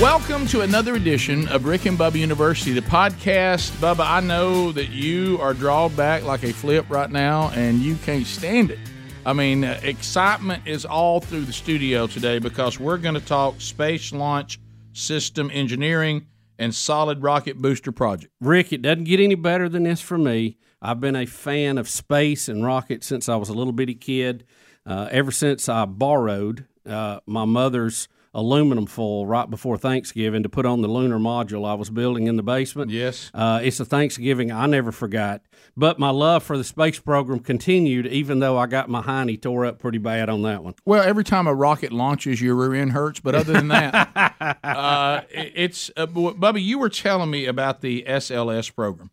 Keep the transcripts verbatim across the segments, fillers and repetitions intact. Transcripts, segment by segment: Welcome to another edition of Rick and Bubba University, the podcast. Bubba, I know that you are drawn back like a flip right now, and you can't stand it. I mean, uh, excitement is all through the studio today because we're going to talk Space Launch System engineering and solid rocket booster project. Rick, it doesn't get any better than this for me. I've been a fan of space and rockets since I was a little bitty kid, uh, ever since I borrowed uh, my mother's aluminum foil right before Thanksgiving to put on the lunar module I was building in the basement. Yes. Uh, it's a Thanksgiving I never forgot. But my love for the space program continued, even though I got my hiney tore up pretty bad on that one. Well, every time a rocket launches, your rear end hurts. But other than that, uh, it's uh, Bubba, you were telling me about the S L S program.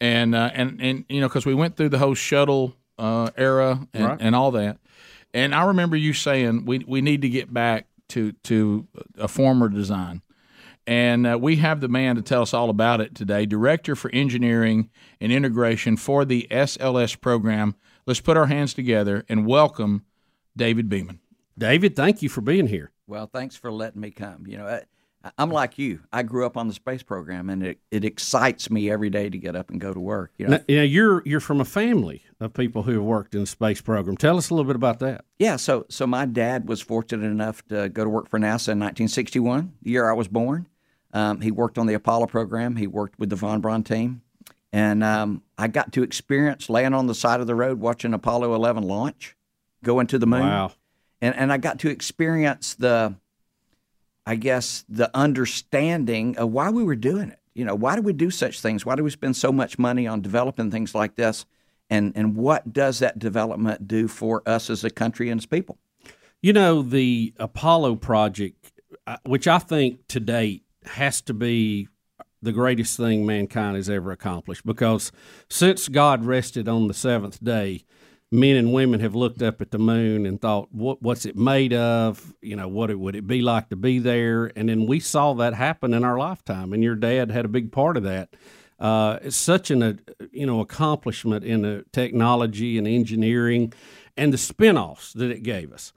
And, uh, and, and you know, because we went through the whole shuttle uh, era and, right. and all that. And I remember you saying we, we need to get back to to a former design. And uh, we have the man to tell us all about it today, Director for Engineering and Integration for the S L S program. Let's put our hands together and welcome David Beeman. David, thank you for being here. Well, thanks for letting me come. You know, I, I'm like you. I grew up on the space program, and it, it excites me every day to get up and go to work. You know, now, you know you're, you're from a family of people who have worked in the space program. Tell us a little bit about that. Yeah, so so my dad was fortunate enough to go to work for NASA in nineteen sixty-one, the year I was born. Um, he worked on the Apollo program. He worked with the Von Braun team. And um, I got to experience laying on the side of the road watching Apollo eleven launch, going to the moon. Wow. And, and I got to experience the, I guess, the understanding of why we were doing it. You know, why do we do such things? Why do we spend so much money on developing things like this? And and what does that development do for us as a country and as people? You know, the Apollo project, which I think to date has to be the greatest thing mankind has ever accomplished, because since God rested on the seventh day, men and women have looked up at the moon and thought, what, what's it made of? You know, what it, would it be like to be there? And then we saw that happen in our lifetime, and your dad had a big part of that. Uh, it's such an, uh, you know, accomplishment in the technology and engineering and the spinoffs that it gave us.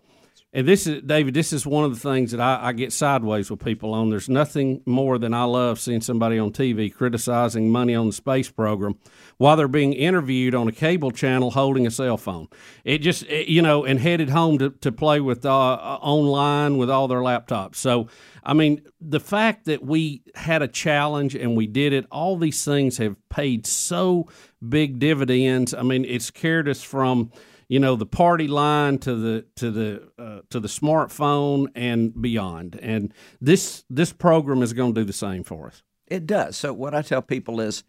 And this is, David, this is one of the things that I, I get sideways with people on. There's nothing more than I love seeing somebody on T V criticizing money on the space program while they're being interviewed on a cable channel holding a cell phone. It just, it, you know, and headed home to, to play with uh, online with all their laptops. So, I mean, the fact that we had a challenge and we did it, all these things have paid so big dividends. I mean, it's carried us from, you know, the party line to the to the uh, to the smartphone and beyond, and this this program is going to do the same for us. It does. So what I tell people is,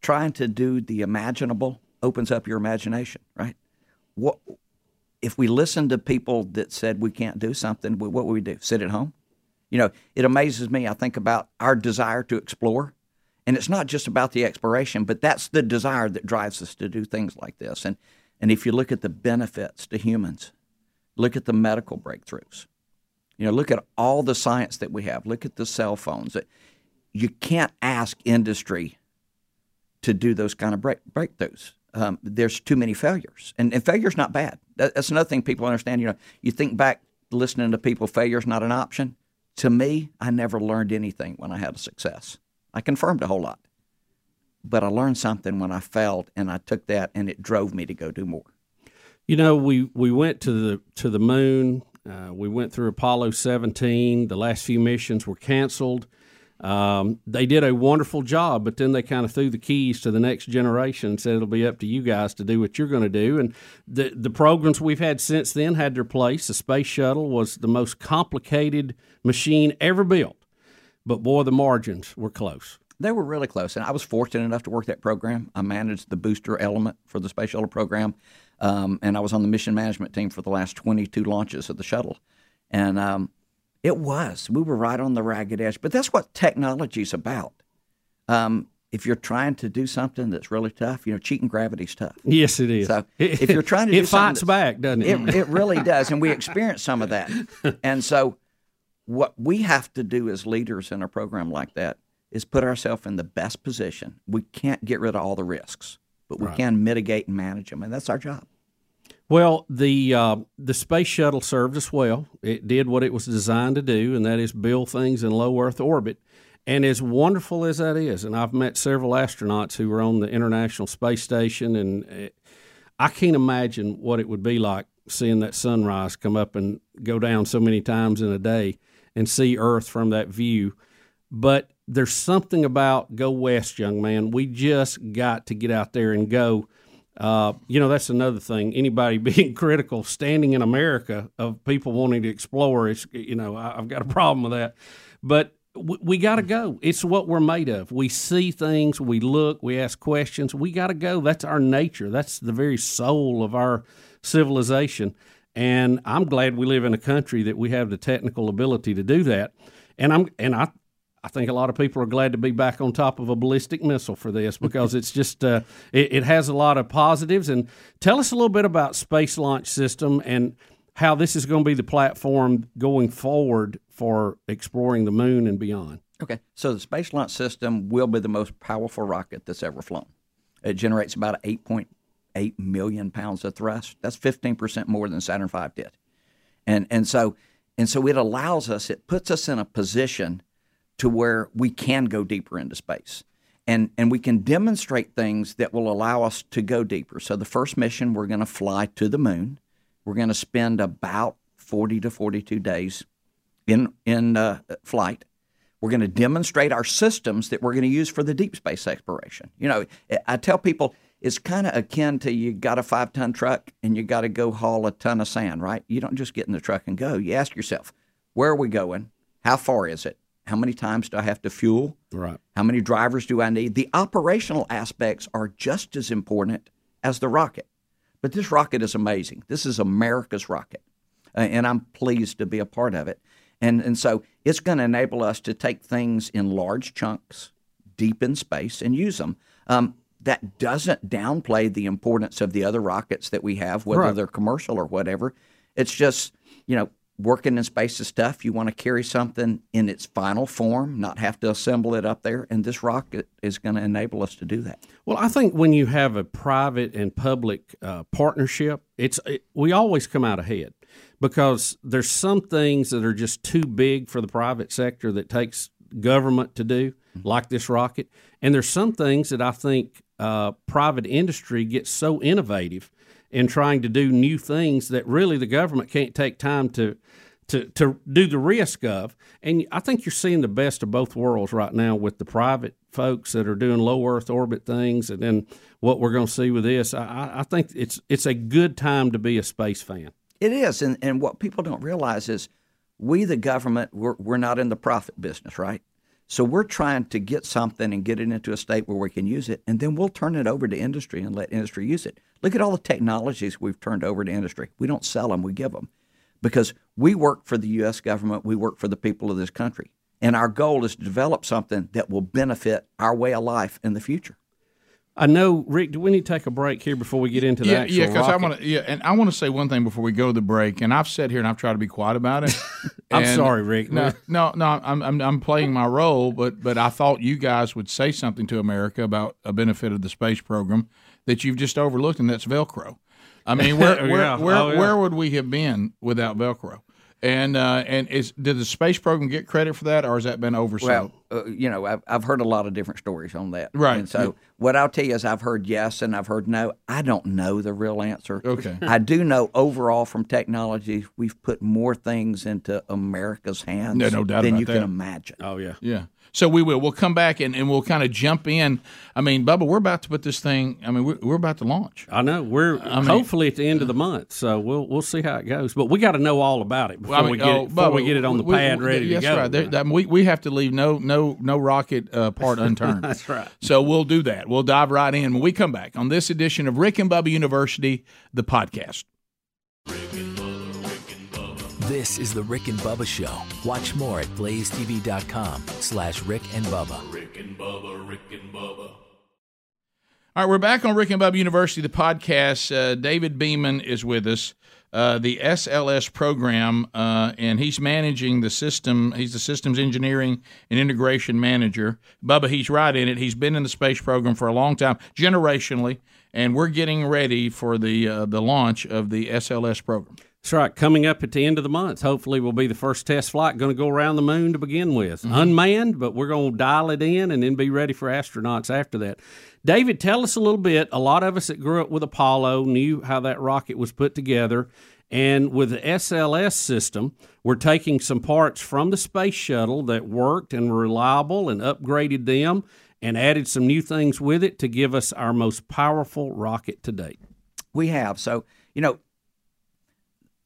trying to do the imaginable opens up your imagination, right? What if we listened to people that said we can't do something? What would we do? Sit at home? You know, it amazes me. I think about our desire to explore. And it's not just about the exploration, but that's the desire that drives us to do things like this. And And if you look at the benefits to humans, look at the medical breakthroughs, you know, look at all the science that we have, look at the cell phones. You can't ask industry to do those kind of break, breakthroughs. Um, there's too many failures. And, and failure's not bad. That, that's another thing people understand. You know, you think back listening to people, failure's not an option. To me, I never learned anything when I had a success. I confirmed a whole lot. But I learned something when I failed, and I took that, and it drove me to go do more. You know, we, we went to the to the moon. Uh, we went through Apollo seventeen. The last few missions were canceled. Um, they did a wonderful job, but then they kind of threw the keys to the next generation and said it'll be up to you guys to do what you're going to do. And the, the programs we've had since then had their place. The space shuttle was the most complicated machine ever built. But, boy, the margins were close. They were really close, and I was fortunate enough to work that program. I managed the booster element for the space shuttle program, um, and I was on the mission management team for the last twenty-two launches of the shuttle. And um, it was. We were right on the ragged edge, but that's what technology's about. Um, if you're trying to do something that's really tough, you know, cheating gravity's tough. Yes, it is. So it, if you're trying to do something. It fights back, doesn't it? It, it really does, and we experience some of that. And so what we have to do as leaders in a program like that is put ourselves in the best position. We can't get rid of all the risks, but we right. can mitigate and manage them, and that's our job. Well, the uh, the space shuttle served us well. It did what it was designed to do, and that is build things in low Earth orbit. And as wonderful as that is, and I've met several astronauts who were on the International Space Station, and it, I can't imagine what it would be like seeing that sunrise come up and go down so many times in a day and see Earth from that view. But there's something about go west, young man. We just got to get out there and go. Uh, you know, that's another thing. Anybody being critical, standing in America, of people wanting to explore, it's, you know, I've got a problem with that. But we, we got to go. It's what we're made of. We see things, we look, we ask questions. We got to go. That's our nature. That's the very soul of our civilization. And I'm glad we live in a country that we have the technical ability to do that. And I'm and I. I think a lot of people are glad to be back on top of a ballistic missile for this, because it's just uh, it, it has a lot of positives. And tell us a little bit about Space Launch System and how this is going to be the platform going forward for exploring the moon and beyond. Okay, so the Space Launch System will be the most powerful rocket that's ever flown. It generates about eight point eight million pounds of thrust. That's fifteen percent more than Saturn five did. And and so and so it allows us, it puts us in a position to where we can go deeper into space. And and we can demonstrate things that will allow us to go deeper. So the first mission, we're going to fly to the moon. We're going to spend about forty to forty-two days in, in uh, flight. We're going to demonstrate our systems that we're going to use for the deep space exploration. You know, I tell people it's kind of akin to you got a five-ton truck and you got to go haul a ton of sand, right? You don't just get in the truck and go. You ask yourself, where are we going? How far is it? How many times do I have to fuel? Right. How many drivers do I need? The operational aspects are just as important as the rocket. But this rocket is amazing. This is America's rocket, uh, and I'm pleased to be a part of it. And, and so it's going to enable us to take things in large chunks, deep in space, and use them. Um, that doesn't downplay the importance of the other rockets that we have, whether right. they're commercial or whatever. It's just, you know, working in space is tough. You want to carry something in its final form, not have to assemble it up there, and this rocket is going to enable us to do that. Well, I think when you have a private and public uh, partnership, it's it, we always come out ahead, because there's some things that are just too big for the private sector that takes government to do, mm-hmm. like this rocket, and there's some things that I think uh, private industry gets so innovative in trying to do new things that really the government can't take time to, to to do the risk of. And I think you're seeing the best of both worlds right now with the private folks that are doing low Earth orbit things, and then what we're going to see with this. I, I think it's it's a good time to be a space fan. It is, and, and what people don't realize is we, the government, we're, we're not in the profit business, right? So we're trying to get something and get it into a state where we can use it, and then we'll turn it over to industry and let industry use it. Look at all the technologies we've turned over to industry. We don't sell them, we give them, because we work for the U S government, we work for the people of this country, and our goal is to develop something that will benefit our way of life in the future. I know, Rick, do we need to take a break here before we get into the yeah, actual yeah, rocket? I wanna, yeah, and I want to say one thing before we go to the break, and I've sat here and I've tried to be quiet about it. I'm and sorry, Rick. No, no, no I'm, I'm I'm playing my role, but but I thought you guys would say something to America about a benefit of the space program that you've just overlooked, and that's Velcro. I mean, where where yeah. where, oh, yeah. where would we have been without Velcro? And uh, and is did the space program get credit for that, or has that been oversold? Well, uh, you know, I've, I've heard a lot of different stories on that. Right. And so yeah. what I'll tell you is I've heard yes and I've heard no. I don't know the real answer. Okay. I do know overall from technology, we've put more things into America's hands no, no doubt than about you that. can imagine. Oh, yeah. Yeah. So we will. We'll come back, and, and we'll kind of jump in. I mean, Bubba, we're about to put this thing – I mean, we're, we're about to launch. I know. We're I mean, hopefully at the end of the month, so we'll we'll see how it goes. But we got to know all about it before, I mean, we, get oh, it, before Bubba, we get it on the we, pad we, ready to go. That's right. There, that, we, we have to leave no no no rocket uh, part unturned. That's right. So we'll do that. We'll dive right in when we come back on this edition of Rick and Bubba University, the podcast. Rick and Bubba, Rick and Bubba. This is the Rick and Bubba Show. Watch more at blazetv.com slash Rick and Bubba. Rick and Bubba, Rick and Bubba. All right, we're back on Rick and Bubba University, the podcast. Uh, David Beeman is with us, uh, the S L S program, uh, and he's managing the system. He's the systems engineering and integration manager. Bubba, he's right in it. He's been in the space program for a long time, generationally. and we're getting ready for the uh, the launch of the S L S program. That's right. Coming up at the end of the month, hopefully, will be the first test flight going to go around the moon to begin with. Mm-hmm. Unmanned, but we're going to dial it in and then be ready for astronauts after that. David, tell us a little bit. A lot of us that grew up with Apollo knew how that rocket was put together. And with the S L S system, we're taking some parts from the space shuttle that worked and were reliable and upgraded them and added some new things with it to give us our most powerful rocket to date. We have. So, you know,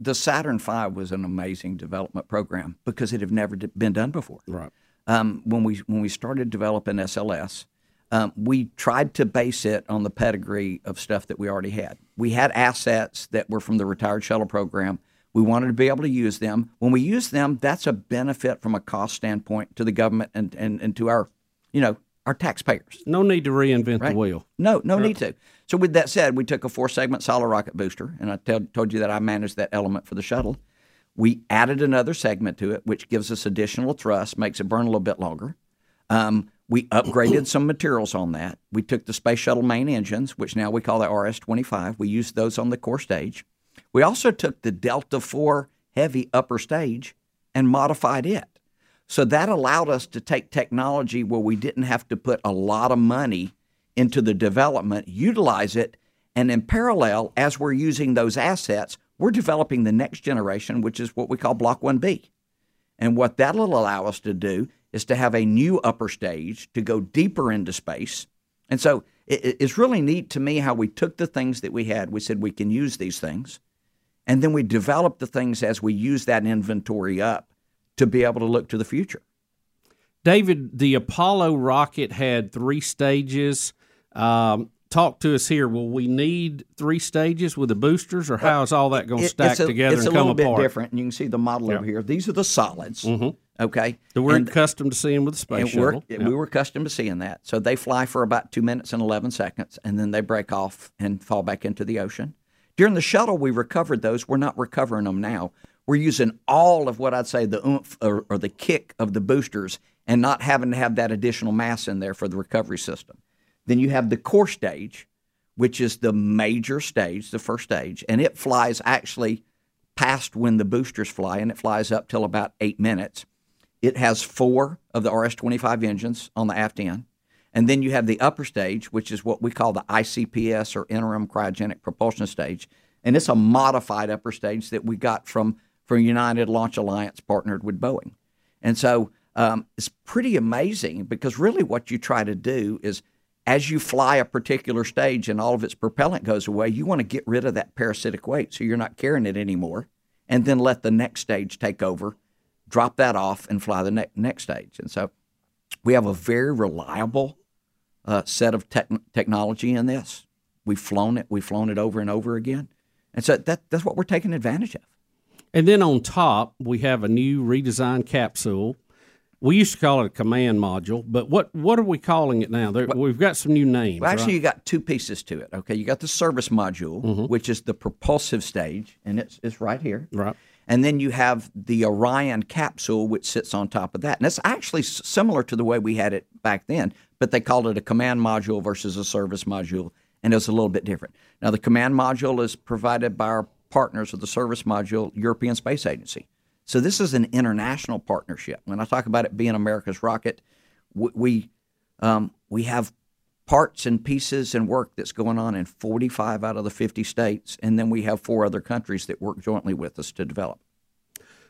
the Saturn five was an amazing development program because it had never been done before. Right. Um, when we when we started developing S L S, um, we tried to base it on the pedigree of stuff that we already had. We had assets that were from the retired shuttle program. We wanted to be able to use them. When we use them, that's a benefit from a cost standpoint to the government and, and, and to our, you know, our taxpayers. No need to reinvent right? the wheel. No, no right. need to. So with that said, we took a four-segment solid rocket booster, and I tell, told you that I managed that element for the shuttle. We added another segment to it, which gives us additional thrust, makes it burn a little bit longer. Um, we upgraded some materials on that. We took the space shuttle main engines, which now we call the R S twenty-five. We used those on the core stage. We also took the Delta four heavy upper stage and modified it. So that allowed us to take technology where we didn't have to put a lot of money into the development, utilize it, and in parallel, as we're using those assets, we're developing the next generation, which is what we call Block one B. And what that'll allow us to do is to have a new upper stage to go deeper into space. And so it, it's really neat to me how we took the things that we had, we said we can use these things, and then we developed the things as we use that inventory up to be able to look to the future. David, the Apollo rocket had three stages. Um, talk to us here. Will we need three stages with the boosters, or how is all that going to stack it's a, together it's and come apart? It's a little bit different, and you can see the model yeah. over here. These are the solids, mm-hmm. okay? So we're and, accustomed to seeing with the space shuttle. Yeah. We were accustomed to seeing that. So they fly for about two minutes and eleven seconds, and then they break off and fall back into the ocean. During the shuttle, we recovered those. We're not recovering them now. We're using all of what I'd say the oomph or, or the kick of the boosters and not having to have that additional mass in there for the recovery system. Then you have the core stage, which is the major stage, the first stage, and it flies actually past when the boosters fly, and it flies up till about eight minutes. It has four of the R S twenty-five engines on the aft end. And then you have the upper stage, which is what we call the I C P S or Interim Cryogenic Propulsion Stage, and it's a modified upper stage that we got from, from United Launch Alliance partnered with Boeing. And so um, it's pretty amazing because really what you try to do is as you fly a particular stage and all of its propellant goes away, you want to get rid of that parasitic weight so you're not carrying it anymore, and then let the next stage take over, drop that off, and fly the ne- next stage. And so we have a very reliable uh, set of te- technology in this. We've flown it. We've flown it over and over again. And so that, that's what we're taking advantage of. And then on top, we have a new redesigned capsule. We used to call it a command module, but what, what are we calling it now? There, well, we've got some new names. Well, actually, right? You got two pieces to it. Okay, you got the service module, mm-hmm. which is the propulsive stage, and it's it's right here. Right. And then you have the Orion capsule, which sits on top of that. And that's actually similar to the way we had it back then, but they called it a command module versus a service module, and it's a little bit different. Now, the command module is provided by our partners of the service module, European Space Agency. So this is an international partnership. When I talk about it being America's rocket, we um, we have parts and pieces and work that's going on in forty-five out of the fifty states, and then we have four other countries that work jointly with us to develop.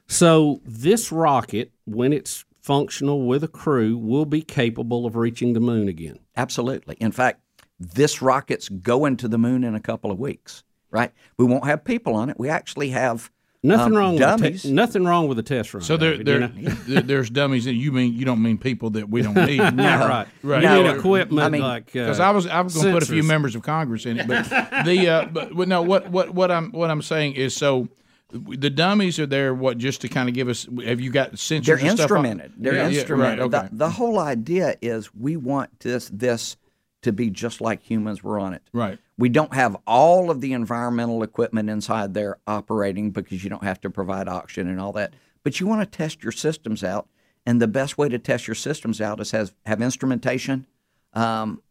So this rocket, when it's functional with a crew, will be capable of reaching the moon again? Absolutely. In fact, this rocket's going to the moon in a couple of weeks, right? We won't have people on it. We actually have... Nothing um, wrong. With te- nothing wrong with the test run. So there, there, you know? there, there's dummies. That you mean you don't mean people that we don't need. No, no, right, right. No, you need equipment. I mean, like because uh, I was I was going to put a few members of Congress in it, but the uh, but no, what, what what I'm what I'm saying is so the dummies are there. What just to kind of give us? Have you got sensors? They're and stuff instrumented. On? They're yeah, instrumented. Yeah, right, okay. the, the whole idea is we want this this to be just like humans were on it. Right. We don't have all of the environmental equipment inside there operating because you don't have to provide oxygen and all that. But you want to test your systems out, and the best way to test your systems out is have, have instrumentation, um,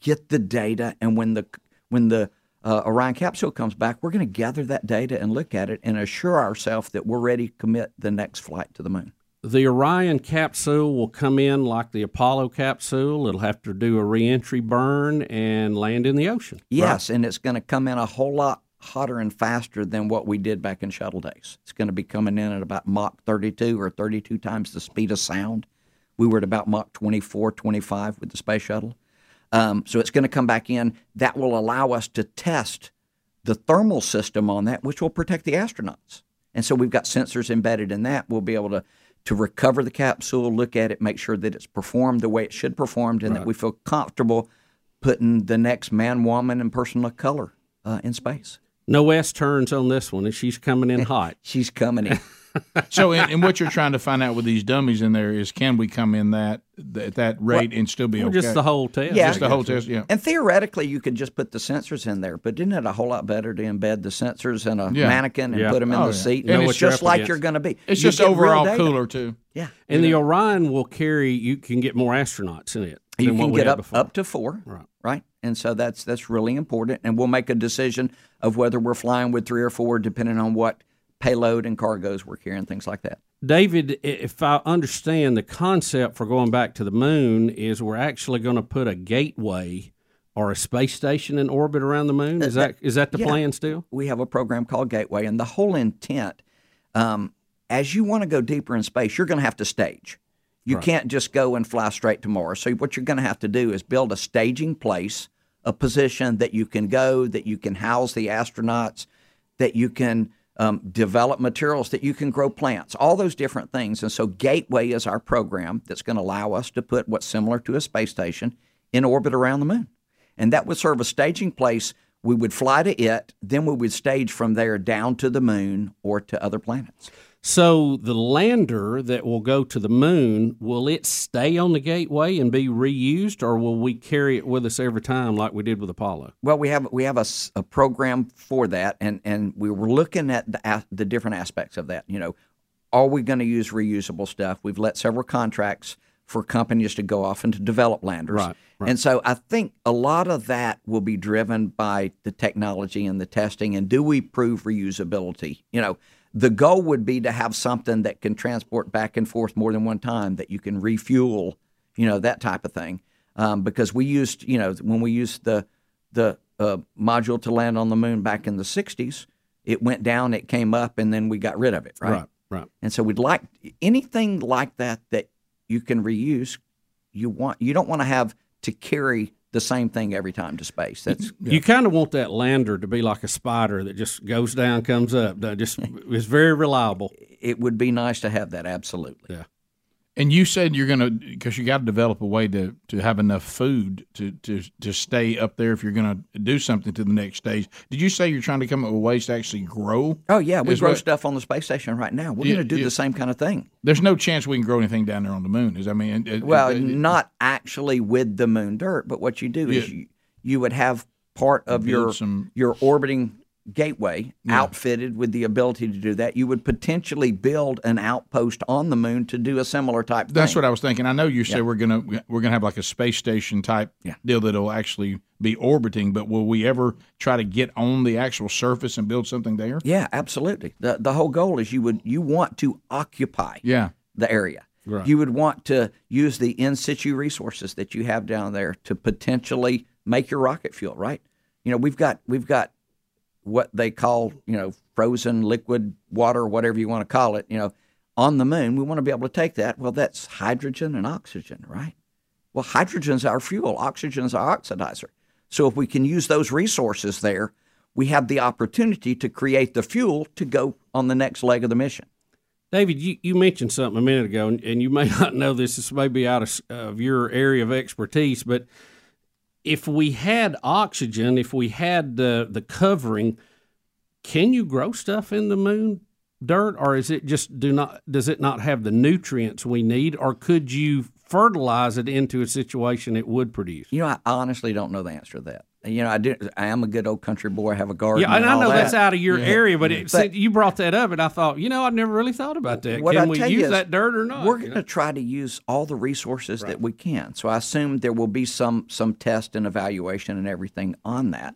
get the data, and when the when the uh, Orion capsule comes back, we're going to gather that data and look at it and assure ourselves that we're ready to commit the next flight to the moon. The Orion capsule will come in like the Apollo capsule. It'll have to do a reentry burn and land in the ocean. Yes, right? And it's going to come in a whole lot hotter and faster than what we did back in shuttle days. It's going to be coming in at about Mach thirty-two or thirty-two times the speed of sound. We were at about Mach twenty-four, twenty-five with the space shuttle. Um, so it's going to come back in. That will allow us to test the thermal system on that, which will protect the astronauts. And so we've got sensors embedded in that. We'll be able to, to recover the capsule, look at it, make sure that it's performed the way it should performed, and right. that we feel comfortable putting the next man, woman, and person of color uh, in space. No S turns on this one, and she's coming in hot. She's coming in. So, and, and what you're trying to find out with these dummies in there is, can we come in that at that rate well, and still be well, okay? Just the whole test. Yeah, just the whole test. Yeah. And theoretically, you could just put the sensors in there, but isn't it a whole lot better to embed the sensors in a yeah. mannequin and yeah. put them in oh, the yeah. seat? And, and it's just like you're going to be. It's you just overall cooler too. Yeah. And yeah. the Orion will carry. You can get more astronauts in it. You can get up up to four. Right. Right. And so that's that's really important. And we'll make a decision of whether we're flying with three or four, depending on what payload and cargoes we're carrying, things like that. David, if I understand, the concept for going back to the moon is we're actually going to put a gateway or a space station in orbit around the moon. Is that, that is that the yeah, plan still? We have a program called Gateway, and the whole intent, um, as you want to go deeper in space, you're going to have to stage. You right. can't just go and fly straight to Mars. So what you're going to have to do is build a staging place, a position that you can go, that you can house the astronauts, that you can um, develop materials, that you can grow plants, all those different things. And so Gateway is our program that's going to allow us to put what's similar to a space station in orbit around the moon. And that would serve a staging place. We would fly to it, then we would stage from there down to the moon or to other planets. So the lander that will go to the moon, will it stay on the Gateway and be reused, or will we carry it with us every time like we did with Apollo? Well, we have we have a, a program for that, and, and we were looking at the, the different aspects of that. You know, are we going to use reusable stuff? We've let several contracts for companies to go off and to develop landers. Right, right. And so I think a lot of that will be driven by the technology and the testing, and do we prove reusability? You know, the goal would be to have something that can transport back and forth more than one time, that you can refuel, you know, that type of thing. Um, because we used, you know, when we used the the uh, module to land on the moon back in the sixties, it went down, it came up, and then we got rid of it, right? Right, right. And so we'd like anything like that that you can reuse. You want you don't want to have to carry the same thing every time to space. That's yeah. You kind of want that lander to be like a spider that just goes down, comes up. Just is very reliable. It would be nice to have that, absolutely. Yeah. And you said you're going to, because you got to develop a way to, to have enough food to, to, to stay up there if you're going to do something to the next stage. Did you say you're trying to come up with ways to actually grow? Oh, yeah. We grow what, stuff on the space station right now. We're yeah, going to do yeah. the same kind of thing. There's no chance we can grow anything down there on the moon. Is I mean, it, Well, it, it, not actually with the moon dirt, but what you do yeah. is you, you would have part of your some, your orbiting Gateway yeah. outfitted with the ability to do that. You would potentially build an outpost on the moon to do a similar type thing. That's what I was thinking. I know you said yeah. we're gonna we're gonna have like a space station type yeah. deal that'll actually be orbiting, but will we ever try to get on the actual surface and build something there? Yeah, absolutely. The the whole goal is you would you want to occupy yeah. the area. Right. You would want to use the in situ resources that you have down there to potentially make your rocket fuel, right? You know, we've got we've got what they call, you know, frozen liquid water, whatever you want to call it, you know, on the moon. We want to be able to take that. Well, that's hydrogen and oxygen, right? Well, hydrogen's our fuel. Oxygen's our oxidizer. So if we can use those resources there, we have the opportunity to create the fuel to go on the next leg of the mission. David, you, you mentioned something a minute ago, and, and you may not know this. This may be out of, of your area of expertise, but if we had oxygen, if we had the, the covering, can you grow stuff in the moon dirt, or is it just do not does it not have the nutrients we need, or could you fertilize it into a situation it would produce? You know, I honestly don't know the answer to that. You know, I do. I am a good old country boy. I have a garden. Yeah, and, and I know that. that's out of your yeah. area, but, it, but you brought that up, and I thought, you know, I never really thought about that. Can I we use is, that dirt or not? We're going to try to use all the resources right. that we can. So I assume there will be some some test and evaluation and everything on that.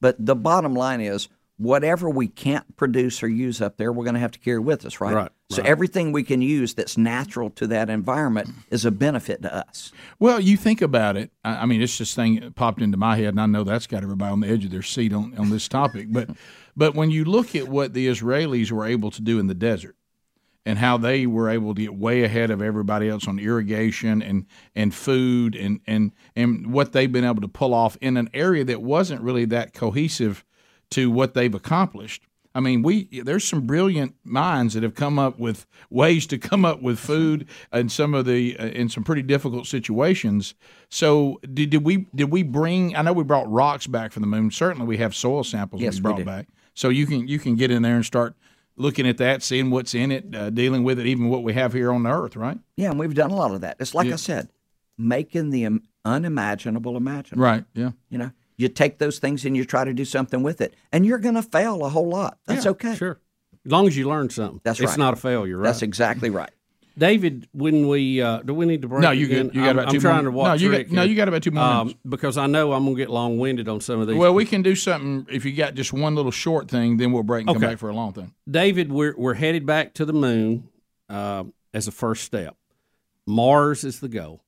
But the bottom line is, whatever we can't produce or use up there, we're going to have to carry with us, right? Right. So right. everything we can use that's natural to that environment is a benefit to us. Well, you think about it. I mean, it's this thing that popped into my head, and I know that's got everybody on the edge of their seat on, on this topic. But but when you look at what the Israelis were able to do in the desert and how they were able to get way ahead of everybody else on irrigation and, and food and, and, and what they've been able to pull off in an area that wasn't really that cohesive to what they've accomplished. I mean, we there's some brilliant minds that have come up with ways to come up with food and some of the uh, in some pretty difficult situations. So did, did we did we bring? I know we brought rocks back from the moon. Certainly, we have soil samples yes, we brought we back. So you can you can get in there and start looking at that, seeing what's in it, uh, dealing with it, even what we have here on the Earth, right? Yeah, and we've done a lot of that. It's like yeah. I said, making the unimaginable imaginable. Right. Yeah. You know. You take those things and you try to do something with it, and you're going to fail a whole lot. That's yeah, okay. Sure, as long as you learn something. That's right. It's not a failure. Right? That's exactly right. David, when we uh, do we need to break? No, you got, you got I'm, about two. I'm trying more. to watch. No, you Rick got, no, you got about two more. Um, because I know I'm going to get long winded on some of these. Well, we can do something if you got just one little short thing, then we'll break and okay. come back for a long thing. David, we're we're headed back to the moon uh, as a first step. Mars is the goal.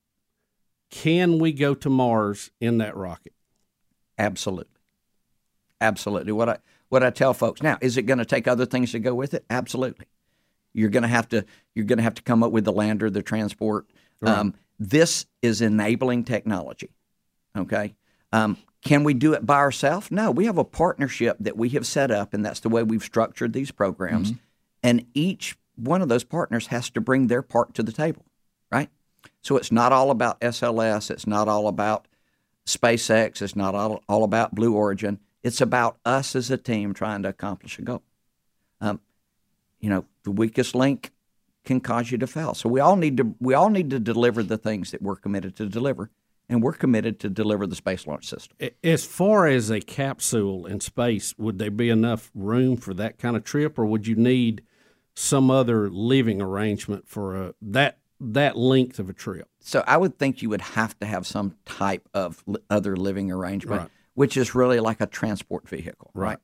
Can we go to Mars in that rocket? Absolutely. Absolutely. What I what I tell folks now, is it going to take other things to go with it? Absolutely. You're going to have to you're going to have to come up with the lander, the transport. Right. Um, this is enabling technology. Okay. Um, can we do it by ourselves? No, we have a partnership that we have set up, and that's the way we've structured these programs. Mm-hmm. And each one of those partners has to bring their part to the table, right? So it's not all about S L S. It's not all about SpaceX. It's not all, all about Blue Origin. It's about us as a team trying to accomplish a goal. Um, you know, the weakest link can cause you to fail. So we all need to we all need to deliver the things that we're committed to deliver, and we're committed to deliver the Space Launch System. As far as a capsule in space, would there be enough room for that kind of trip, or would you need some other living arrangement for a, that? that length of a trip? So I would think you would have to have some type of li- other living arrangement, right. which is really like a transport vehicle, right?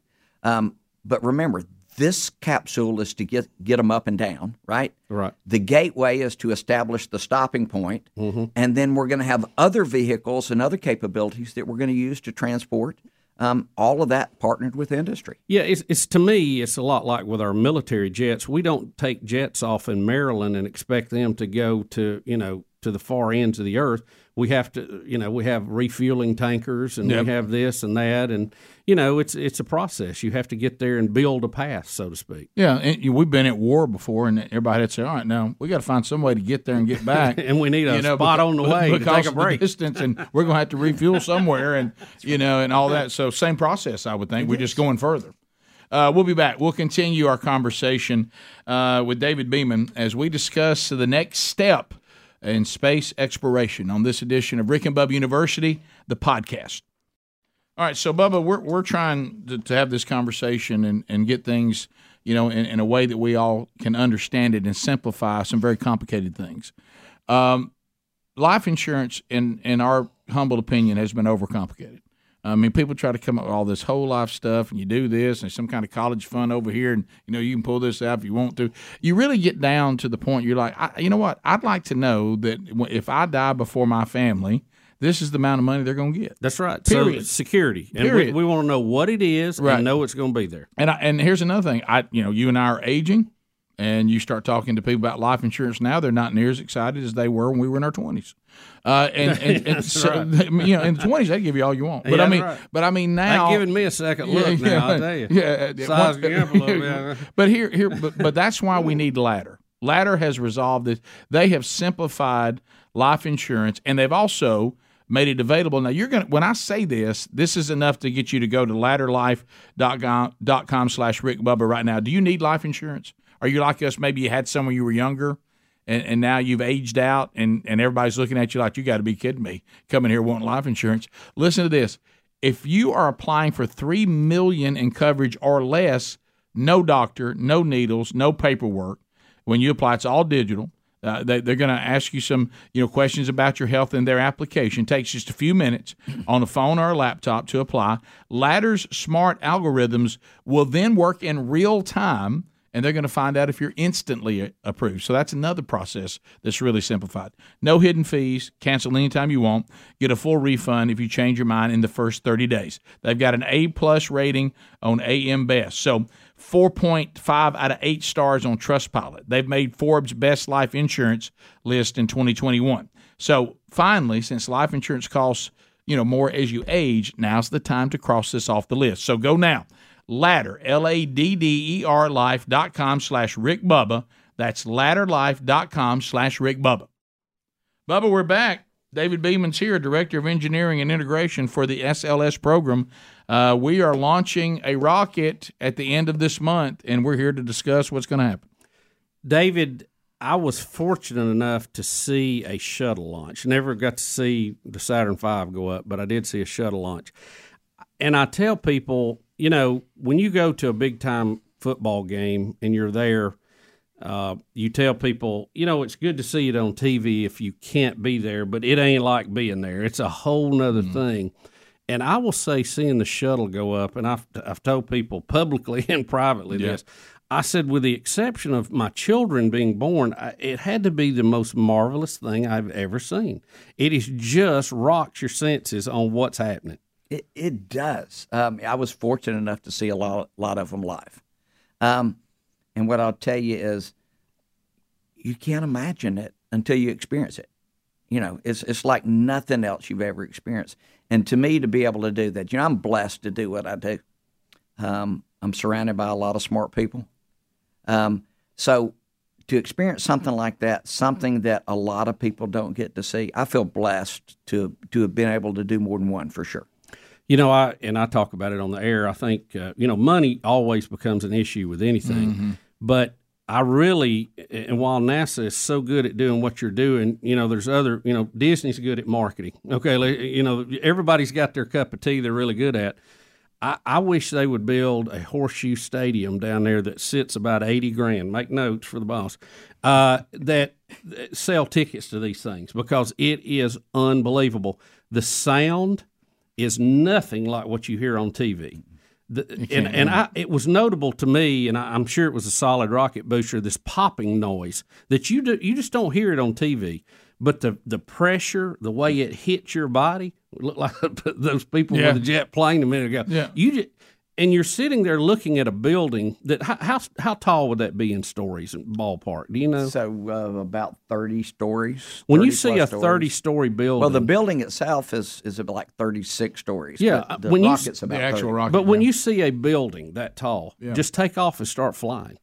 right? Um, but remember, this capsule is to get, get them up and down, right? Right. The Gateway is to establish the stopping point, mm-hmm. and then we're going to have other vehicles and other capabilities that we're going to use to transport. Um, all of that partnered with industry. Yeah, it's, it's to me, it's a lot like with our military jets. We don't take jets off in Maryland and expect them to go to, you know, to the far ends of the earth. We have to, you know, we have refueling tankers and yep. we have this and that. And, you know, it's it's a process. You have to get there and build a path, so to speak. Yeah, and we've been at war before, and everybody had said, all right, now we got to find some way to get there and get back. and we need a you know, spot because, on the way because to take a break. Of the distance, and we're going to have to refuel somewhere and, you know, and all that. So same process, I would think. We're just going further. Uh, we'll be back. We'll continue our conversation uh, with David Beeman as we discuss the next step in space exploration on this edition of Rick and Bubba University, the podcast. All right, so Bubba, we're we're trying to, to have this conversation and, and get things, you know, in, in a way that we all can understand it and simplify some very complicated things. Um, life insurance, in in our humble opinion, has been overcomplicated. I mean, people try to come up with all this whole life stuff, and you do this, and some kind of college fund over here, and, you know, you can pull this out if you want to. You really get down to the point you're like, I, you know what? I'd like to know that if I die before my family, this is the amount of money they're going to get. That's right. Period. So it's security. And Period. We, we want to know what it is right. and know it's going to be there. And I, and here's another thing. I You know, you and I are aging, and you start talking to people about life insurance now, they're not near as excited as they were when we were in our twenties. Uh, and and, and so, right. you know, in the twenties, they give you all you want. But yeah, I mean, right. but I mean now, they're giving me a second look yeah, now. Yeah, I'll tell you, yeah, size me up a little bit. But here, here, but, but that's why we need Ladder. Ladder has resolved this. They have simplified life insurance, and they've also made it available. Now you're gonna. When I say this, this is enough to get you to go to ladder life dot com slash Rick Bubba right now. Do you need life insurance? Are you like us? Maybe you had some when you were younger, and, and now you've aged out, and, and everybody's looking at you like, you got to be kidding me, coming here wanting life insurance. Listen to this. If you are applying for three million dollars in coverage or less, no doctor, no needles, no paperwork, when you apply, it's all digital. Uh, they, they're going to ask you some, you know, questions about your health and their application. Takes just a few minutes on a phone or a laptop to apply. Ladder's smart algorithms will then work in real time, and they're going to find out if you're instantly approved. So that's another process that's really simplified. No hidden fees. Cancel anytime you want. Get a full refund if you change your mind in the first thirty days. They've got an A plus rating on A M Best. So four point five out of eight stars on Trustpilot. They've made Forbes' best life insurance list in twenty twenty-one. So finally, since life insurance costs, you know, more as you age, now's the time to cross this off the list. So go now. Ladder, L A D D E R life.com slash Rick Bubba. That's ladderlife.com slash Rick Bubba. Bubba, we're back. David Beeman's here, Director of Engineering and Integration for the S L S program. Uh, we are launching a rocket at the end of this month, and we're here to discuss what's going to happen. David, I was fortunate enough to see a shuttle launch. Never got to see the Saturn five go up, but I did see a shuttle launch. And I tell people, you know, when you go to a big-time football game and you're there, uh, you tell people, you know, it's good to see it on T V if you can't be there, but it ain't like being there. It's a whole nother mm-hmm. thing. And I will say, seeing the shuttle go up, and I've I've told people publicly and privately yeah. this, I said, with the exception of my children being born, I, it had to be the most marvelous thing I've ever seen. It is just rocks your senses on what's happening. It it does. Um, I was fortunate enough to see a lot, lot of them live. Um, and what I'll tell you is, you can't imagine it until you experience it. You know, it's it's like nothing else you've ever experienced. And to me, to be able to do that, you know, I'm blessed to do what I do. Um, I'm surrounded by a lot of smart people. Um, so to experience something like that, something that a lot of people don't get to see, I feel blessed to to have been able to do more than one for sure. You know, I and I talk about it on the air. I think, uh, you know, money always becomes an issue with anything. Mm-hmm. But I really, and while NASA is so good at doing what you're doing, you know, there's other, you know, Disney's good at marketing. Okay, you know, everybody's got their cup of tea they're really good at. I, I wish they would build a horseshoe stadium down there that sits about eighty grand, make notes for the boss, uh, that, that sell tickets to these things, because it is unbelievable. The sound is nothing like what you hear on T V. The, and and I, it was notable to me, and I, I'm sure it was a solid rocket booster, this popping noise that you do, you just don't hear it on T V. But the, the pressure, the way it hits your body, it looked like those people yeah. with a jet plane a minute ago. Yeah. You just, and you're sitting there looking at a building that how how, how tall would that be in stories and ballpark? Do you know? So uh, about thirty stories. When thirty you see a thirty-story building, well, the building itself is is about like thirty-six stories. Yeah, but the when rocket's you, about the actual thirty. Rocket. But now. When you see a building that tall, yeah. just take off and start flying.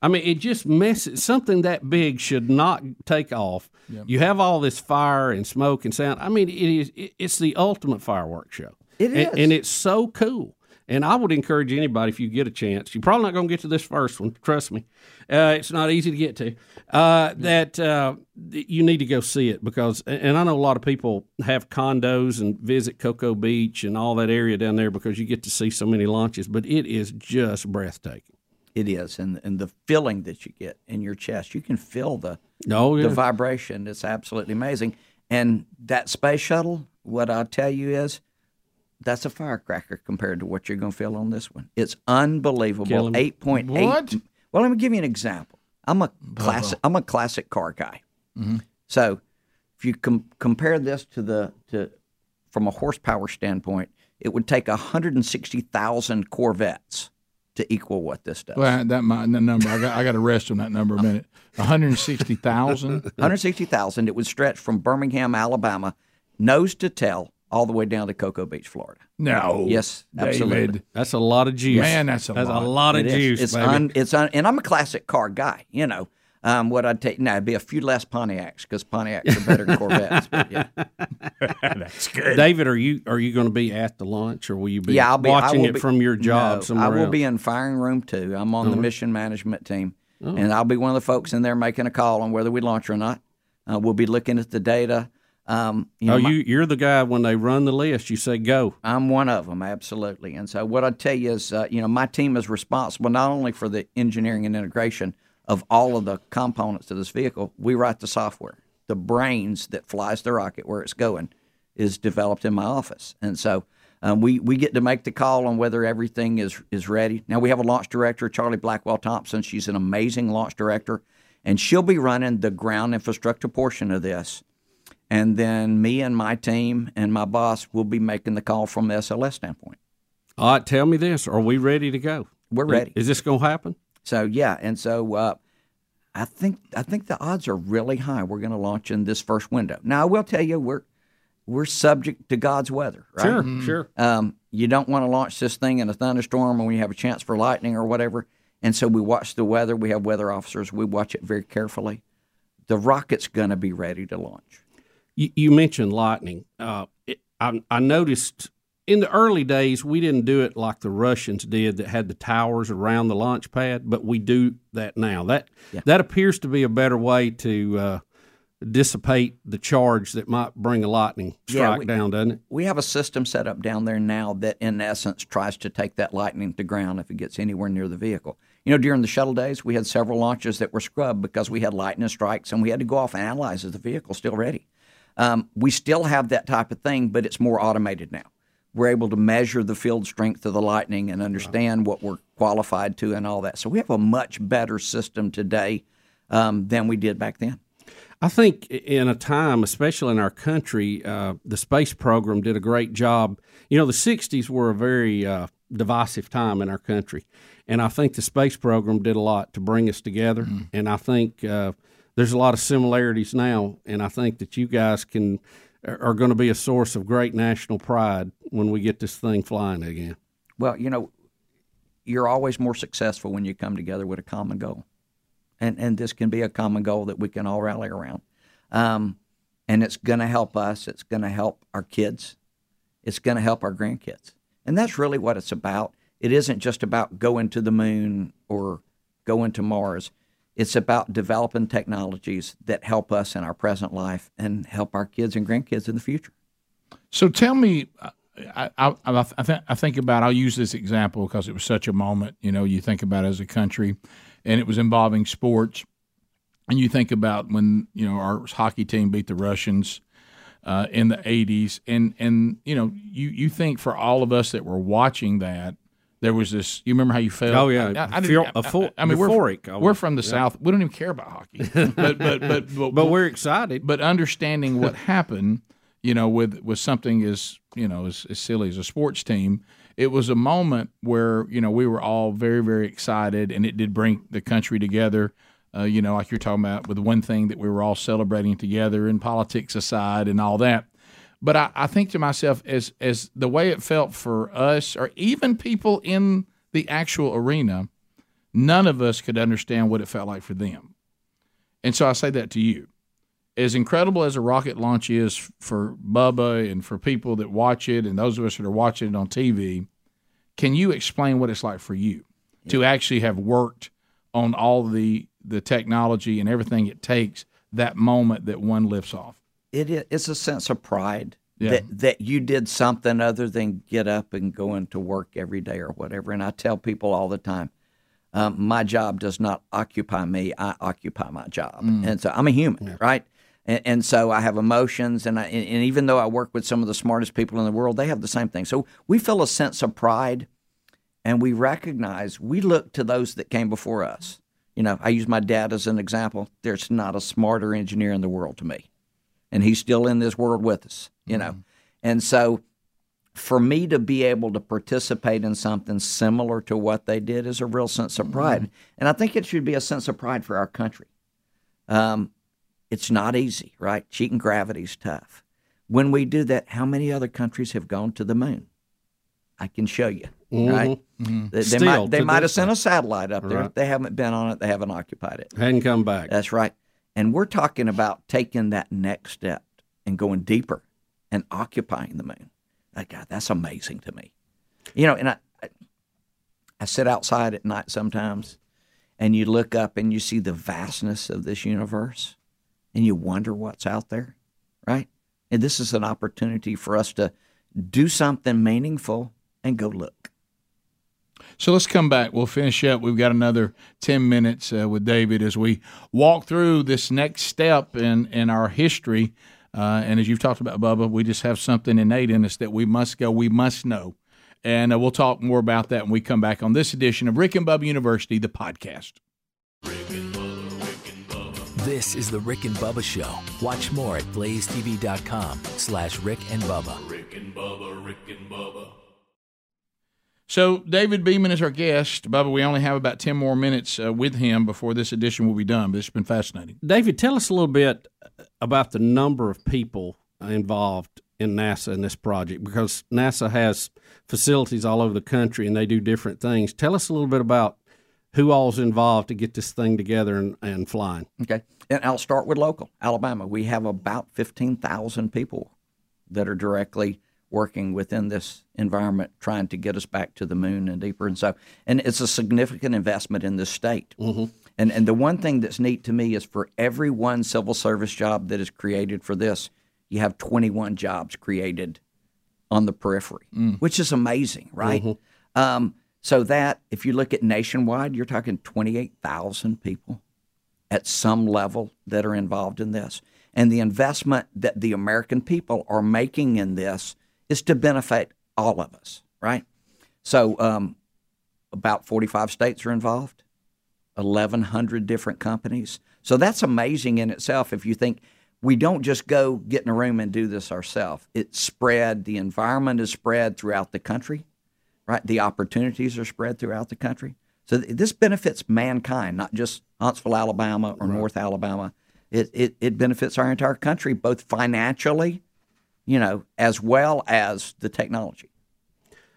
I mean, it just messes. Something that big should not take off. Yeah. You have all this fire and smoke and sound. I mean, it is it, it's the ultimate fireworks show. It is, and, and it's so cool. And I would encourage anybody, if you get a chance, you're probably not going to get to this first one, trust me. Uh, it's not easy to get to. Uh, that uh, you need to go see it, because, and I know a lot of people have condos and visit Cocoa Beach and all that area down there because you get to see so many launches, but it is just breathtaking. It is, and and the feeling that you get in your chest, you can feel the, oh, yeah. the vibration. It's absolutely amazing. And that space shuttle, what I'll tell you is, that's a firecracker compared to what you're going to feel on this one. It's unbelievable. eight point eight. What? Well, let me give you an example. I'm a classic. I'm a classic car guy. Mm-hmm. So, if you com- compare this to the to, from a horsepower standpoint, it would take one hundred sixty thousand Corvettes to equal what this does. Well, that, my, that number, I got, I got to rest on that number a minute. one hundred sixty thousand. one hundred sixty thousand. It would stretch from Birmingham, Alabama, nose to tail, all the way down to Cocoa Beach, Florida. No. Yes, absolutely. David. That's a lot of juice. Man, that's a that's lot. That's a lot of it juice, it's baby. Un, it's un, and I'm a classic car guy, you know. Um, what I'd take, now it'd be a few less Pontiacs, because Pontiacs are better than Corvettes. But yeah. That's good. David, are you are you going to be at the launch, or will you be, yeah, I'll be watching I will it be, from your job no, somewhere I will else? Be in firing room two. I'm on uh-huh. the mission management team, uh-huh. and I'll be one of the folks in there making a call on whether we launch or not. Uh, we'll be looking at the data. Um, you know, oh, you, my, you're the guy when they run the list, you say go. I'm one of them, absolutely. And so what I tell you is, uh, you know, my team is responsible not only for the engineering and integration of all of the components to this vehicle, we write the software. The brains that flies the rocket where it's going is developed in my office. And so um, we, we get to make the call on whether everything is, is ready. Now, we have a launch director, Charlie Blackwell Thompson. She's an amazing launch director, and she'll be running the ground infrastructure portion of this. And then me and my team and my boss will be making the call from the S L S standpoint. All right, tell me this. Are we ready to go? We're ready. Is this going to happen? So, yeah, and so uh, I think I think the odds are really high we're going to launch in this first window. Now, I will tell you, we're we're subject to God's weather, right? Sure, mm-hmm. sure. Um, you don't want to launch this thing in a thunderstorm when you have a chance for lightning or whatever. And so we watch the weather. We have weather officers. We watch it very carefully. The rocket's going to be ready to launch. You, you mentioned lightning. Uh, it, I, I noticed in the early days, we didn't do it like the Russians did that had the towers around the launch pad, but we do that now. That yeah. that appears to be a better way to uh, dissipate the charge that might bring a lightning strike yeah, we, down, doesn't it? We have a system set up down there now that, in essence, tries to take that lightning to ground if it gets anywhere near the vehicle. You know, during the shuttle days, we had several launches that were scrubbed because we had lightning strikes, and we had to go off and analyze, is the vehicle still ready? Um, we still have that type of thing, but it's more automated now. We're able to measure the field strength of the lightning and understand what we're qualified to and all that. So we have a much better system today um, than we did back then. I think in a time, especially in our country, uh, the space program did a great job. You know, the sixties were a very uh, divisive time in our country, and I think the space program did a lot to bring us together, mm-hmm. and I think uh, there's a lot of similarities now, and I think that you guys can are going to be a source of great national pride when we get this thing flying again. Well, you know, you're always more successful when you come together with a common goal. And and this can be a common goal that we can all rally around. Um, and it's going to help us. It's going to help our kids. It's going to help our grandkids. And that's really what it's about. It isn't just about going to the moon or going to Mars. It's about developing technologies that help us in our present life and help our kids and grandkids in the future. So tell me, I, I, I, th- I think about, I'll use this example because it was such a moment, you know, you think about it as a country, and it was involving sports. And you think about when, you know, our hockey team beat the Russians uh, in the eighties. And, and you know, you, you think for all of us that were watching that, there was this. You remember how you felt? Oh yeah, I, I, Feur- I, I, full, I mean, euphoric. We're, we're from the yeah. South. We don't even care about hockey, but but but, but, but but we're excited. But understanding what happened, you know, with with something as you know as, as silly as a sports team, it was a moment where you know we were all very very excited, and it did bring the country together. Uh, you know, like you're talking about with one thing that we were all celebrating together, and politics aside, and all that. But I, I think to myself, as as the way it felt for us, or even people in the actual arena, none of us could understand what it felt like for them. And so I say that to you. As incredible as a rocket launch is for Bubba and for people that watch it and those of us that are watching it on T V, can you explain what it's like for you yeah. to actually have worked on all the, the technology and everything it takes that moment that one lifts off? It it's a sense of pride yeah. that, that you did something other than get up and go into work every day or whatever. And I tell people all the time, um, my job does not occupy me. I occupy my job. Mm. And so I'm a human, yeah. right? And, and so I have emotions. And, I, and even though I work with some of the smartest people in the world, they have the same thing. So we feel a sense of pride, and we recognize we look to those that came before us. You know, I use my dad as an example. There's not a smarter engineer in the world to me. And he's still in this world with us, you know. Mm-hmm. And so for me to be able to participate in something similar to what they did is a real sense of pride. Mm-hmm. And I think it should be a sense of pride for our country. Um, it's not easy, right? Cheating gravity's tough. When we do that, how many other countries have gone to the moon? I can show you, mm-hmm. right? Mm-hmm. They, they might, they might have sent a satellite up right. there. If they haven't been on it. They haven't occupied it. Hadn't come back. That's right. And we're talking about taking that next step and going deeper and occupying the moon. Like, God, that's amazing to me. You know, and I I sit outside at night sometimes, and you look up and you see the vastness of this universe, and you wonder what's out there, right? And this is an opportunity for us to do something meaningful and go look. So let's come back. We'll finish up. We've got another ten minutes uh, with David as we walk through this next step in, in our history. Uh, and as you've talked about, Bubba, we just have something innate in us that we must go, we must know. And uh, we'll talk more about that when we come back on this edition of Rick and Bubba University, the podcast. Rick and Bubba, Rick and Bubba. This is the Rick and Bubba Show. Watch more at blazetv.com slash Rick and Bubba. Rick and Bubba, Rick and Bubba. So David Beeman is our guest. Bubba, we only have about ten more minutes uh, with him before this edition will be done, but it's been fascinating. David, tell us a little bit about the number of people involved in NASA in this project, because NASA has facilities all over the country and they do different things. Tell us a little bit about who all's involved to get this thing together and, and flying. Okay. And I'll start with local, Alabama. We have about fifteen thousand people that are directly working within this environment, trying to get us back to the moon and deeper. And so, and it's a significant investment in this state. Mm-hmm. And and the one thing that's neat to me is for every one civil service job that is created for this, you have twenty-one jobs created on the periphery, mm. which is amazing, right? Mm-hmm. Um, so that, if you look at nationwide, you're talking twenty-eight thousand people at some level that are involved in this. And the investment that the American people are making in this is to benefit all of us, right? So um, about forty-five states are involved, eleven hundred different companies. So that's amazing in itself if you think we don't just go get in a room and do this ourselves. It's spread. The environment is spread throughout the country, right? The opportunities are spread throughout the country. So th- this benefits mankind, not just Huntsville, Alabama or right. North Alabama. It, it it benefits our entire country, both financially, you know, as well as the technology.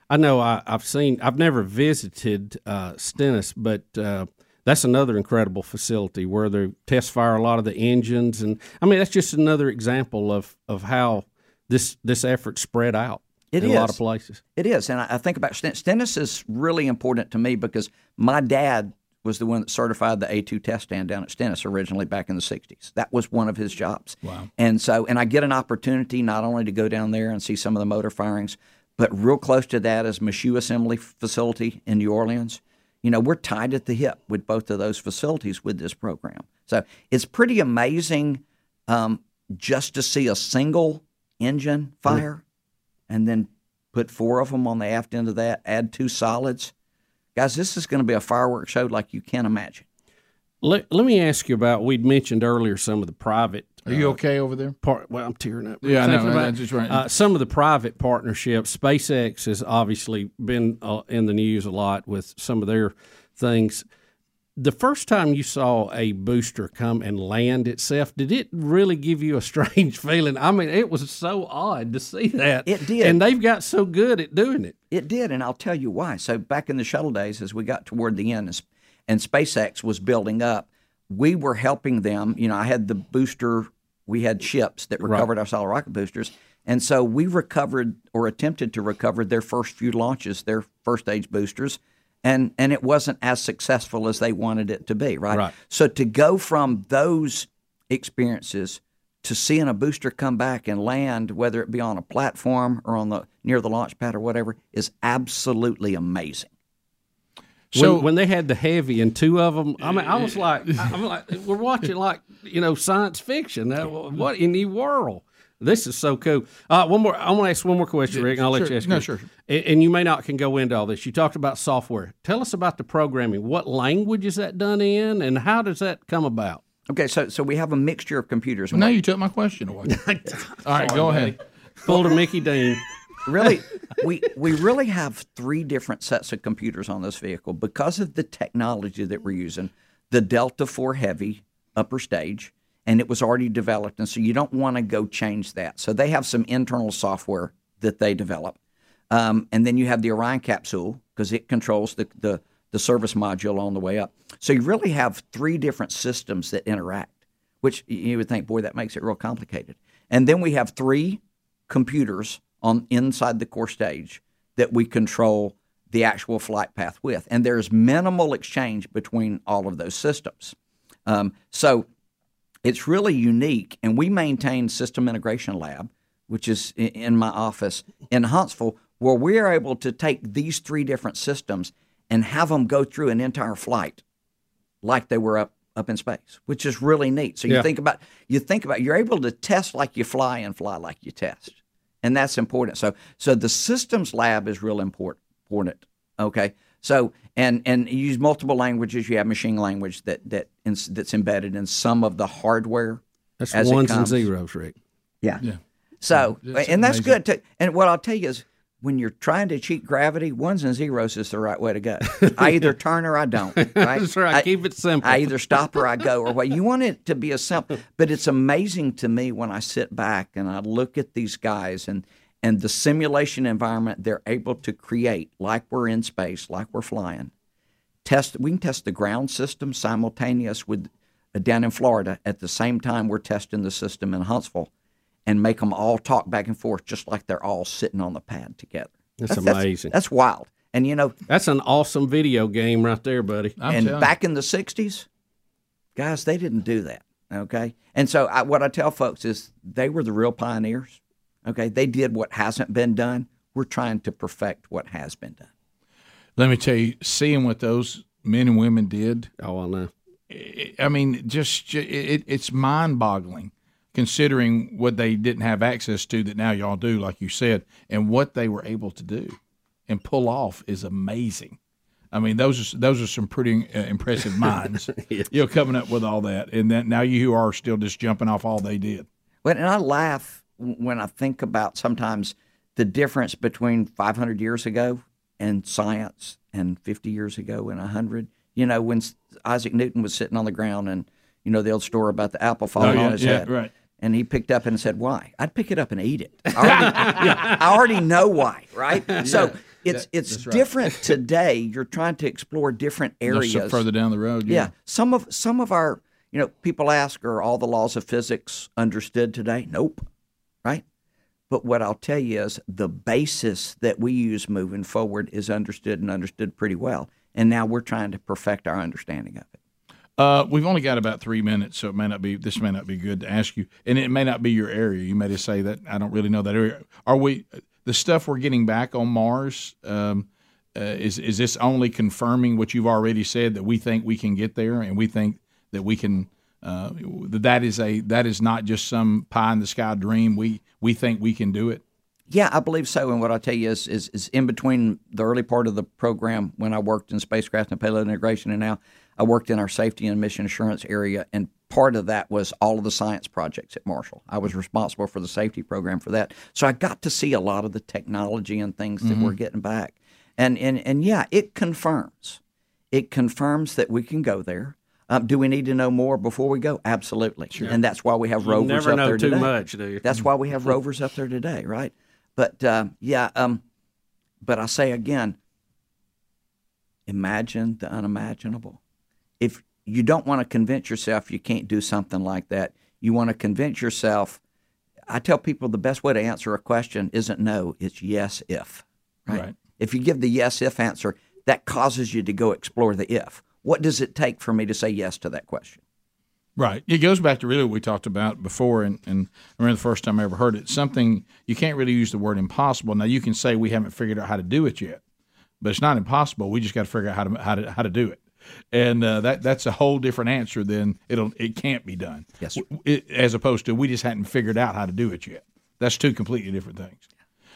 I know I, I've seen, I've never visited uh, Stennis, but uh, that's another incredible facility where they test fire a lot of the engines. And I mean, that's just another example of, of how this this effort spread out it in is. a lot of places. It is. And I, I think about Stennis. Stennis is really important to me because my dad was the one that certified the A two test stand down at Stennis originally back in the sixties. That was one of his jobs. Wow. And so, and I get an opportunity not only to go down there and see some of the motor firings, but real close to that is Michoud Assembly Facility in New Orleans. You know, we're tied at the hip with both of those facilities with this program. So it's pretty amazing um, just to see a single engine fire mm. and then put four of them on the aft end of that, add two solids. Guys, this is going to be a fireworks show like you can't imagine. Let, let me ask you about, we'd mentioned earlier some of the private. Are you uh, okay over there? Part, well, I'm tearing up. Yeah, I know. About, that's just right. Uh, some of the private partnerships. SpaceX has obviously been uh, in the news a lot with some of their things. The first time you saw a booster come and land itself, did it really give you a strange feeling? I mean, it was so odd to see that. It did. And they've got so good at doing it. It did, and I'll tell you why. So back in the shuttle days, as we got toward the end and SpaceX was building up, we were helping them. You know, I had the booster. We had ships that recovered right. our solid rocket boosters. And so we recovered or attempted to recover their first few launches, their first-stage boosters. And and it wasn't as successful as they wanted it to be, right? right? So to go from those experiences to seeing a booster come back and land, whether it be on a platform or on the near the launch pad or whatever, is absolutely amazing. So when, when they had the Heavy and two of them, I mean, I was like, I'm like, we're watching like you know science fiction. What in the world? This is so cool. Uh, one more. I want to ask one more question, Rick, and I'll sure, let you ask. No, sure. And, and you may not can go into all this. You talked about software. Tell us about the programming. What language is that done in, and how does that come about? Okay, so so we have a mixture of computers. Well, now you took my question away. all right, go ahead. Boulder Mickey Dean. Really, we we really have three different sets of computers on this vehicle because of the technology that we're using. The Delta four Heavy upper stage. And it was already developed, and so you don't want to go change that. So they have some internal software that they develop. Um, and then you have the Orion capsule because it controls the, the, the service module on the way up. So you really have three different systems that interact, which you would think, boy, that makes it real complicated. And then we have three computers on inside the core stage that we control the actual flight path with. And there's minimal exchange between all of those systems. Um, so... It's really unique, and we maintain System Integration Lab, which is in my office in Huntsville, where we're able to take these three different systems and have them go through an entire flight like they were up up in space, which is really neat. So you yeah. think about you think about you're able to test like you fly and fly like you test. And that's important. So so the systems lab is real important important. Okay. So and and you use multiple languages. You have machine language that that in, that's embedded in some of the hardware. That's as ones and zeros, Rick. Yeah. yeah. So yeah, that's and that's amazing. Good. To, and what I'll tell you is, when you're trying to cheat gravity, ones and zeros is the right way to go. I either turn or I don't. Right? That's right. I, keep it simple. I either stop or I go, or what you want it to be a simple. But it's amazing to me when I sit back and I look at these guys and. And the simulation environment they're able to create, like we're in space, like we're flying. Test. We can test the ground system simultaneous with uh, down in Florida at the same time we're testing the system in Huntsville, and make them all talk back and forth just like they're all sitting on the pad together. That's, that's amazing. That's, that's wild. And you know, that's an awesome video game right there, buddy. I'm and telling back you. In the sixties, guys, they didn't do that. Okay. And so I, what I tell folks is they were the real pioneers. Okay, they did what hasn't been done. We're trying to perfect what has been done. Let me tell you, seeing what those men and women did. Oh, I know. I mean, just it, it's mind-boggling, considering what they didn't have access to that now y'all do, like you said, and what they were able to do and pull off is amazing. I mean, those are, those are some pretty uh, impressive minds. yeah. You're coming up with all that, and that now you are still just jumping off all they did. Well, and I laugh. When I think about sometimes the difference between five hundred years ago and science and fifty years ago and one hundred, you know, when Isaac Newton was sitting on the ground and, you know, the old story about the apple falling oh, yeah, on his yeah, head. Right. And he picked up and said, why? I'd pick it up and eat it. I already, yeah, I already know why, right? So yeah, it's that, it's right. different today. You're trying to explore different areas. That's further down the road. Yeah. yeah. Some of some of our, you know, people ask, are all the laws of physics understood today? Nope. Right? But what I'll tell you is the basis that we use moving forward is understood and understood pretty well. And now we're trying to perfect our understanding of it. Uh, we've only got about three minutes, so it may not be, this may not be good to ask you. And it may not be your area. You may just say that, I don't really know that area. Are we, the stuff we're getting back on Mars, um, uh, is, is this only confirming what you've already said, that we think we can get there and we think that we can Uh, that is a that is not just some pie in the sky dream. We we think we can do it. Yeah, I believe so. And what I tell you is, is is in between the early part of the program when I worked in spacecraft and payload integration, and now I worked in our safety and mission assurance area. And part of that was all of the science projects at Marshall. I was responsible for the safety program for that, so I got to see a lot of the technology and things that mm-hmm. we're getting back. And and and yeah, it confirms it confirms that we can go there. Um, do we need to know more before we go? Absolutely. Sure. And that's why we have rovers up there today. You never know too much, do you? That's why we have rovers up there today, right? But, uh, yeah, um, but I say again, imagine the unimaginable. If you don't want to convince yourself you can't do something like that, you want to convince yourself. I tell people the best way to answer a question isn't no, it's yes if. Right? Right. If you give the yes if answer, that causes you to go explore the if. What does it take for me to say yes to that question? Right. It goes back to really what we talked about before, and, and I remember the first time I ever heard it. Something, you can't really use the word impossible. Now, you can say we haven't figured out how to do it yet, but it's not impossible. We just got to figure out how to how to, how to do it. And uh, that that's a whole different answer than it'll, it can't be done, yes, it, as opposed to we just hadn't figured out how to do it yet. That's two completely different things.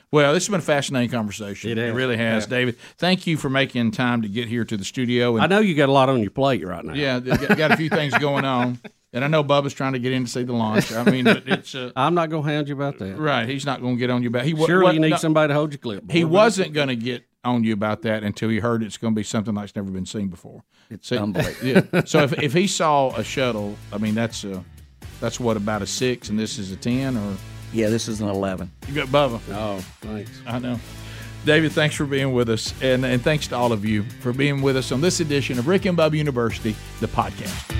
Well, this has been a fascinating conversation. It, it really has, yeah. David. Thank you for making time to get here to the studio. And I know you got a lot on your plate right now. Yeah, got, got a few things going on, and I know Bubba's trying to get in to see the launch. I mean, but it's. Uh, I'm not going to hound you about that. Right, he's not going to get on you about. He surely what, you need no, somebody to hold your clip. He wasn't going to get on you about that until he heard it's going to be something that's never been seen before. It's so, unbelievable. Yeah. So if if he saw a shuttle, I mean that's a, that's what about a six, and this is a ten or. Yeah, this is an eleven. You got Bubba. Oh, thanks. I know. David, thanks for being with us, and, and thanks to all of you for being with us on this edition of Rick and Bubba University, the podcast.